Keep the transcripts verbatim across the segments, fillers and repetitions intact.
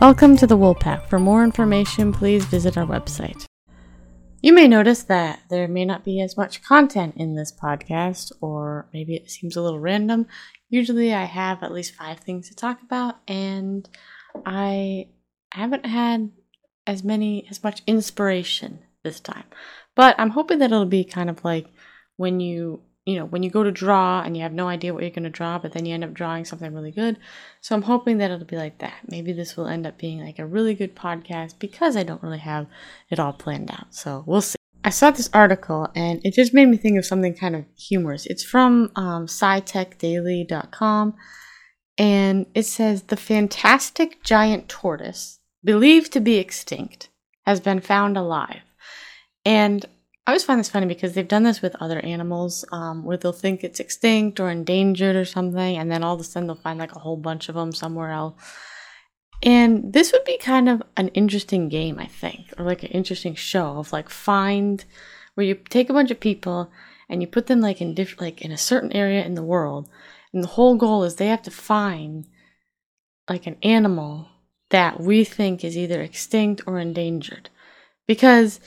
Welcome to the Woolpack. For more information, please visit our website. You may notice that there may not be as much content in this podcast, or maybe it seems a little random. Usually I have at least five things to talk about, and I haven't had as many as much inspiration this time. But I'm hoping that it'll be kind of like when you, you know, when you go to draw and you have no idea what you're going to draw, but then you end up drawing something really good. So I'm hoping that it'll be like that. Maybe this will end up being like a really good podcast because I don't really have it all planned out. So we'll see. I saw this article and it just made me think of something kind of humorous. It's from um, Sci Tech Daily dot com, and it says, "The fantastic giant tortoise, believed to be extinct, has been found alive." And I always find this funny because they've done this with other animals, um, where they'll think it's extinct or endangered or something, and then all of a sudden they'll find like a whole bunch of them somewhere else. And this would be kind of an interesting game, I think, or like an interesting show of like find, where you take a bunch of people and you put them like in diff- like in a certain area in the world, and the whole goal is they have to find like an animal that we think is either extinct or endangered, because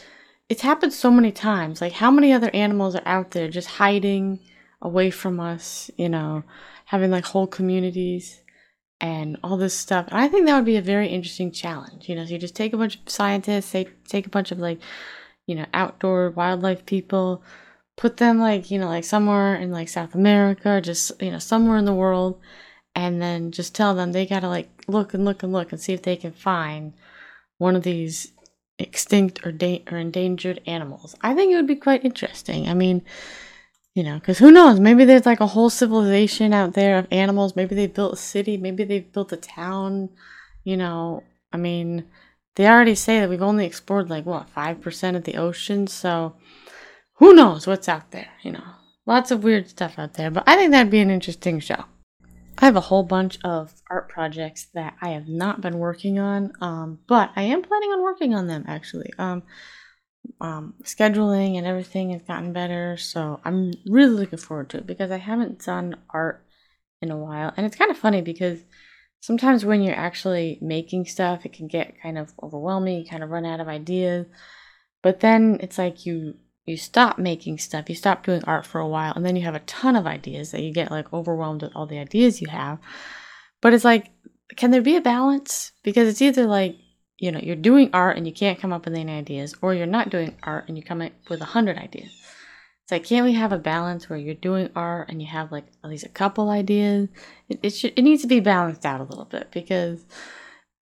it's happened so many times. Like, how many other animals are out there just hiding away from us, you know, having like whole communities and all this stuff. And I think that would be a very interesting challenge, you know. So you just take a bunch of scientists, say, take a bunch of like, you know, outdoor wildlife people, put them like, you know, like somewhere in like South America, or just, you know, somewhere in the world, and then just tell them they gotta like look and look and look and see if they can find one of these extinct or, da- or endangered animals. I think it would be quite interesting. I mean, you know, because who knows? Maybe there's like a whole civilization out there of animals. Maybe they built a city. Maybe they've built a town. You know, I mean, they already say that we've only explored like, what, five percent of the ocean? So who knows what's out there? You know, lots of weird stuff out there. But I think that'd be an interesting show. I have a whole bunch of art projects that I have not been working on, um, but I am planning on working on them, actually. Um, um, scheduling and everything has gotten better, so I'm really looking forward to it because I haven't done art in a while. And it's kind of funny because sometimes when you're actually making stuff, it can get kind of overwhelming, you kind of run out of ideas, but then it's like you... You stop making stuff, you stop doing art for a while, and then you have a ton of ideas that you get like overwhelmed with all the ideas you have. But it's like, can there be a balance? Because it's either like, you know, you're doing art and you can't come up with any ideas, or you're not doing art and you come up with a hundred ideas. It's like, can't we have a balance where you're doing art and you have like at least a couple ideas? It, it should, it needs to be balanced out a little bit because,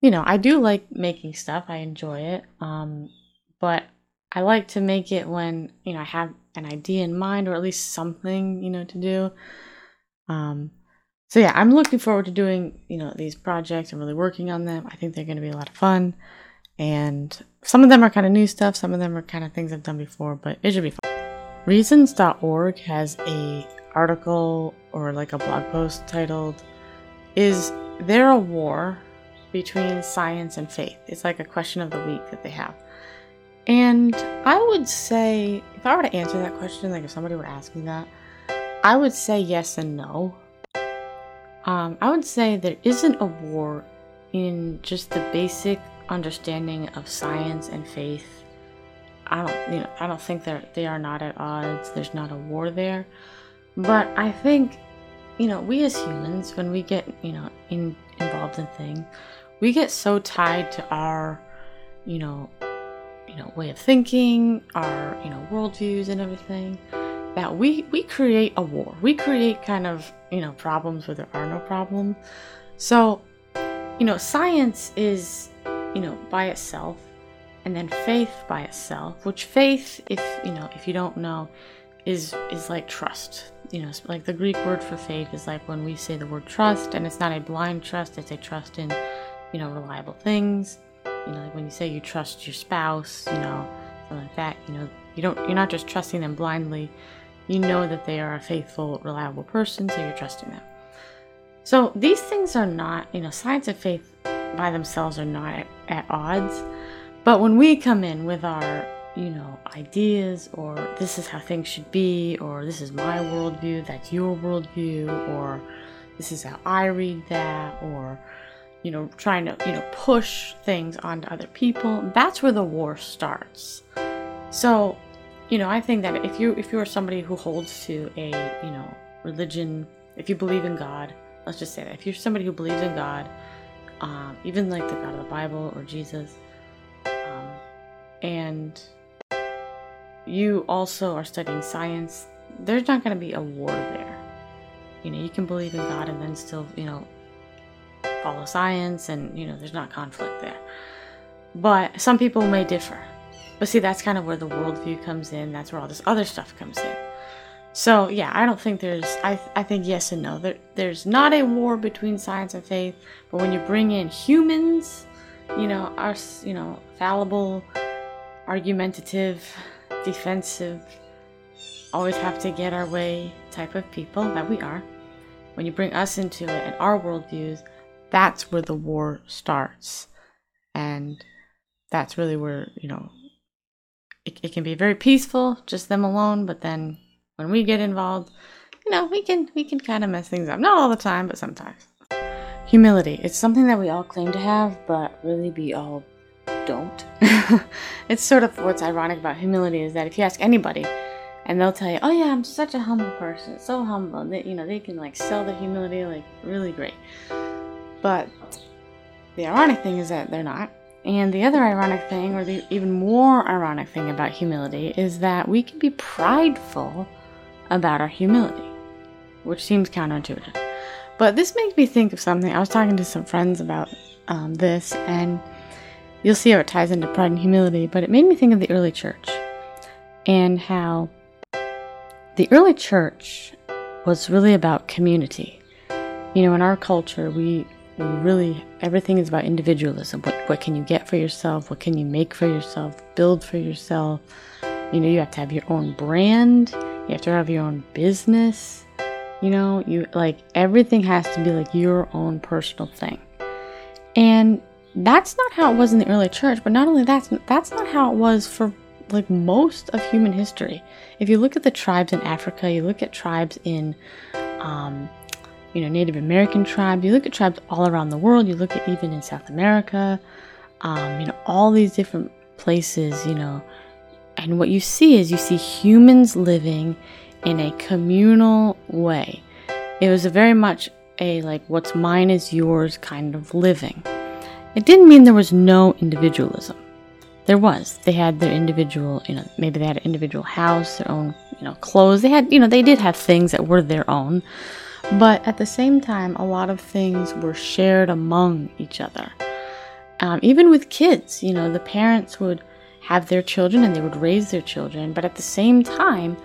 you know, I do like making stuff. I enjoy it. Um, but I like to make it when, you know, I have an idea in mind, or at least something, you know, to do. Um, so yeah, I'm looking forward to doing, you know, these projects. I'm really working on them. I think they're going to be a lot of fun. And some of them are kind of new stuff. Some of them are kind of things I've done before, but it should be fun. Reasons dot org has a article or like a blog post titled, "Is There a War Between Science and Faith?" It's like a question of the week that they have. And I would say, if I were to answer that question, like if somebody were asking that, I would say yes and no. Um, I would say there isn't a war in just the basic understanding of science and faith. I don't, you know, I don't think that they are not at odds. There's not a war there. But I think, you know, we as humans, when we get, you know, in, involved in things, we get so tied to our, you know, you know, way of thinking, our, you know, worldviews and everything, that we, we create a war. We create kind of, you know, problems where there are no problems. So, you know, science is, you know, by itself, and then faith by itself, which faith, if, you know, if you don't know, is, is like trust. You know, like the Greek word for faith is like when we say the word trust, and it's not a blind trust, it's a trust in, you know, reliable things. You know, like when you say you trust your spouse, you know, something like that, you know, you don't, you're not just trusting them blindly. You know that they are a faithful, reliable person, so you're trusting them. So these things are not, you know, science and faith by themselves are not at, at odds. But when we come in with our, you know, ideas, or this is how things should be, or this is my worldview, that's your worldview, or this is how I read that, or, you know, trying to, you know, push things onto other people, that's where the war starts. So, you know, I think that if you if you are somebody who holds to a, you know, religion, if you believe in God, let's just say that. If you're somebody who believes in God, um, even like the God of the Bible or Jesus, um, and you also are studying science, there's not going to be a war there. You know, you can believe in God and then still, you know, follow science, and, you know, there's not conflict there. But some people may differ. But see, that's kind of where the worldview comes in. That's where all this other stuff comes in. So, yeah, I don't think there's, I I think yes and no. There, there's not a war between science and faith, but when you bring in humans, you know, our, you know, fallible, argumentative, defensive, always have to get our way type of people that we are, when you bring us into it and our worldviews, that's where the war starts. And that's really where, you know, it, it can be very peaceful, just them alone, but then when we get involved, you know, we can we can kind of mess things up. Not all the time, but sometimes. Humility. It's something that we all claim to have, but really we all don't. It's sort of what's ironic about humility is that if you ask anybody, and they'll tell you, oh yeah, I'm such a humble person, so humble. That, you know, they can like sell their humility like really great. But the ironic thing is that they're not. And the other ironic thing, or the even more ironic thing about humility, is that we can be prideful about our humility, which seems counterintuitive. But this makes me think of something. I was talking to some friends about um, this, and you'll see how it ties into pride and humility, but it made me think of the early church and how the early church was really about community. You know, in our culture, we, we really, everything is about individualism. What, what can you get for yourself? What can you make for yourself? Build for yourself? You know, you have to have your own brand. You have to have your own business. You know, you like, everything has to be like your own personal thing. And that's not how it was in the early church. But not only that, that's not how it was for like most of human history. If you look at the tribes in Africa, you look at tribes in, um, you know, Native American tribe, you look at tribes all around the world, you look at even in South America, um, you know, all these different places, you know, and what you see is you see humans living in a communal way. It was a very much a like what's mine is yours kind of living. It didn't mean there was no individualism. There was. They had their individual, you know, maybe they had an individual house, their own, you know, clothes. They had, you know, they did have things that were their own. But at the same time, a lot of things were shared among each other. Um, even with kids, you know, the parents would have their children and they would raise their children. But at the same time,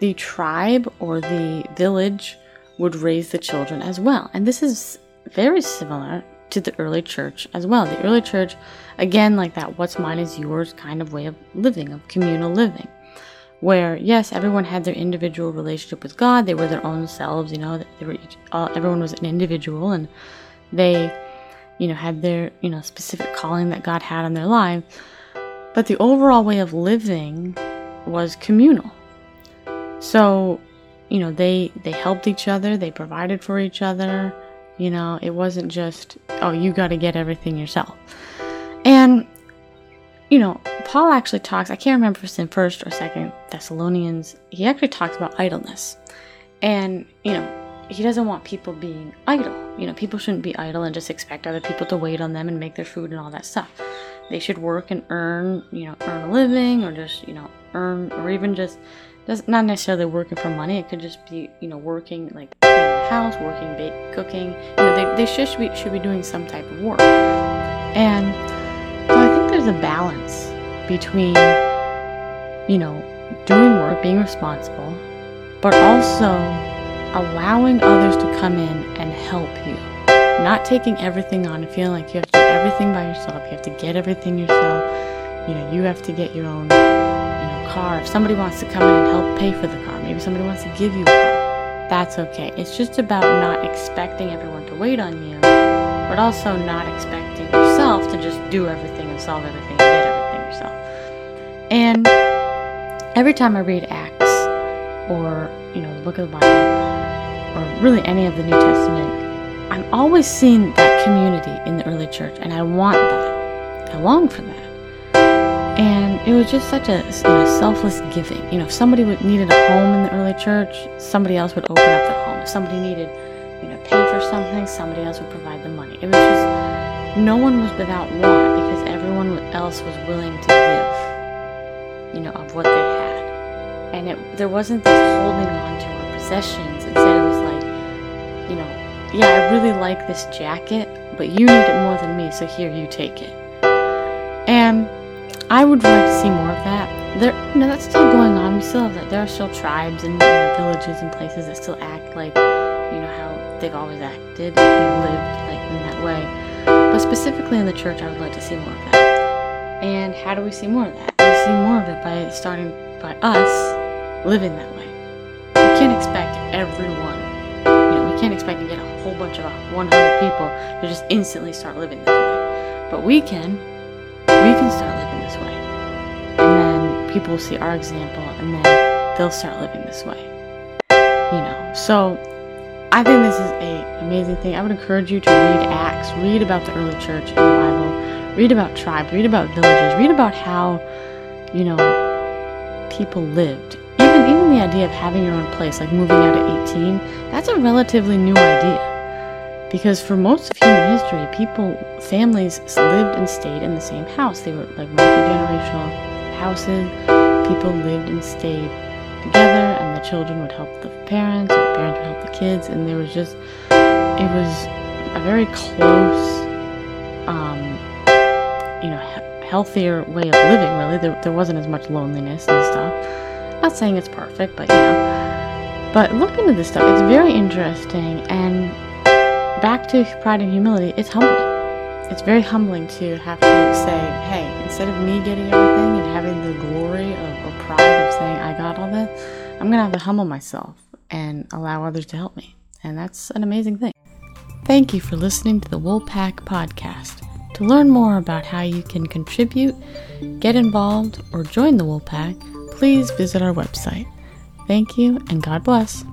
the tribe or the village would raise the children as well. And this is very similar to the early church as well. The early church, again, like that what's mine is yours kind of way of living, of communal living, where yes, everyone had their individual relationship with God. They were their own selves, you know, they were each, all, everyone was an individual, and they, you know, had their, you know, specific calling that God had on their life. But the overall way of living was communal. So, you know, they they helped each other, they provided for each other. You know, it wasn't just, oh, you got to get everything yourself. And, you know, Paul actually talks, I can't remember if it's in First or Second Thessalonians, he actually talks about idleness. And, you know, he doesn't want people being idle. You know, people shouldn't be idle and just expect other people to wait on them and make their food and all that stuff. They should work and earn, you know, earn a living, or just, you know, earn, or even just, that's not necessarily working for money. It could just be, you know, working like in the house, working, bake, cooking. You know, they, they should, should be should be doing some type of work. And so I think there's a balance between, you know, doing work, being responsible, but also allowing others to come in and help you. Not taking everything on and feeling like you have to do everything by yourself. You have to get everything yourself. You know, you have to get your own car. If somebody wants to come in and help pay for the car, maybe somebody wants to give you a car, that's okay. It's just about not expecting everyone to wait on you, but also not expecting yourself to just do everything and solve everything and get everything yourself. And every time I read Acts, or, you know, the book of the Bible, or really any of the New Testament, I'm always seeing that community in the early church, and I want that. I long for that. And it was just such a, you know, selfless giving. You know, if somebody needed a home in the early church, somebody else would open up that home. If somebody needed, you know, pay for something, somebody else would provide the money. It was just, no one was without want because everyone else was willing to give, you know, of what they had. And it, there wasn't this holding on to our possessions. Instead, it was like, you know, yeah, I really like this jacket, but you need it more than me, so here, you take it. And I would like to see more of that. There, you know, that's still going on. We still have that. There are still tribes and, you know, villages and places that still act like, you know, how they've always acted and, you know, lived like in that way. But specifically in the church, I would like to see more of that. And how do we see more of that? We see more of it by starting by us living that way. We can't expect everyone. You know, we can't expect to get a whole bunch of one hundred people to just instantly start living this way. But we can. We can start living this way. And then people will see our example, and then they'll start living this way. You know, so I think this is an amazing thing. I would encourage you to read Acts, read about the early church in the Bible, read about tribes, read about villages, read about how, you know, people lived. Even, even the idea of having your own place, like moving out at eighteen, that's a relatively new idea. Because for most of human history, people, families lived and stayed in the same house. They were like multi-generational houses. People lived and stayed together, and the children would help the parents, and the parents would help the kids, and there was just, it was a very close, um, you know, he- healthier way of living, really. There, there wasn't as much loneliness and stuff. Not saying it's perfect, but, you know. But look into this stuff. It's very interesting, and back to pride and humility, it's humbling. It's very humbling to have to say, hey, instead of me getting everything and having the glory of, or pride of saying I got all this, I'm going to have to humble myself and allow others to help me. And that's an amazing thing. Thank you for listening to the Woolpack Podcast. To learn more about how you can contribute, get involved, or join the Woolpack, please visit our website. Thank you, and God bless.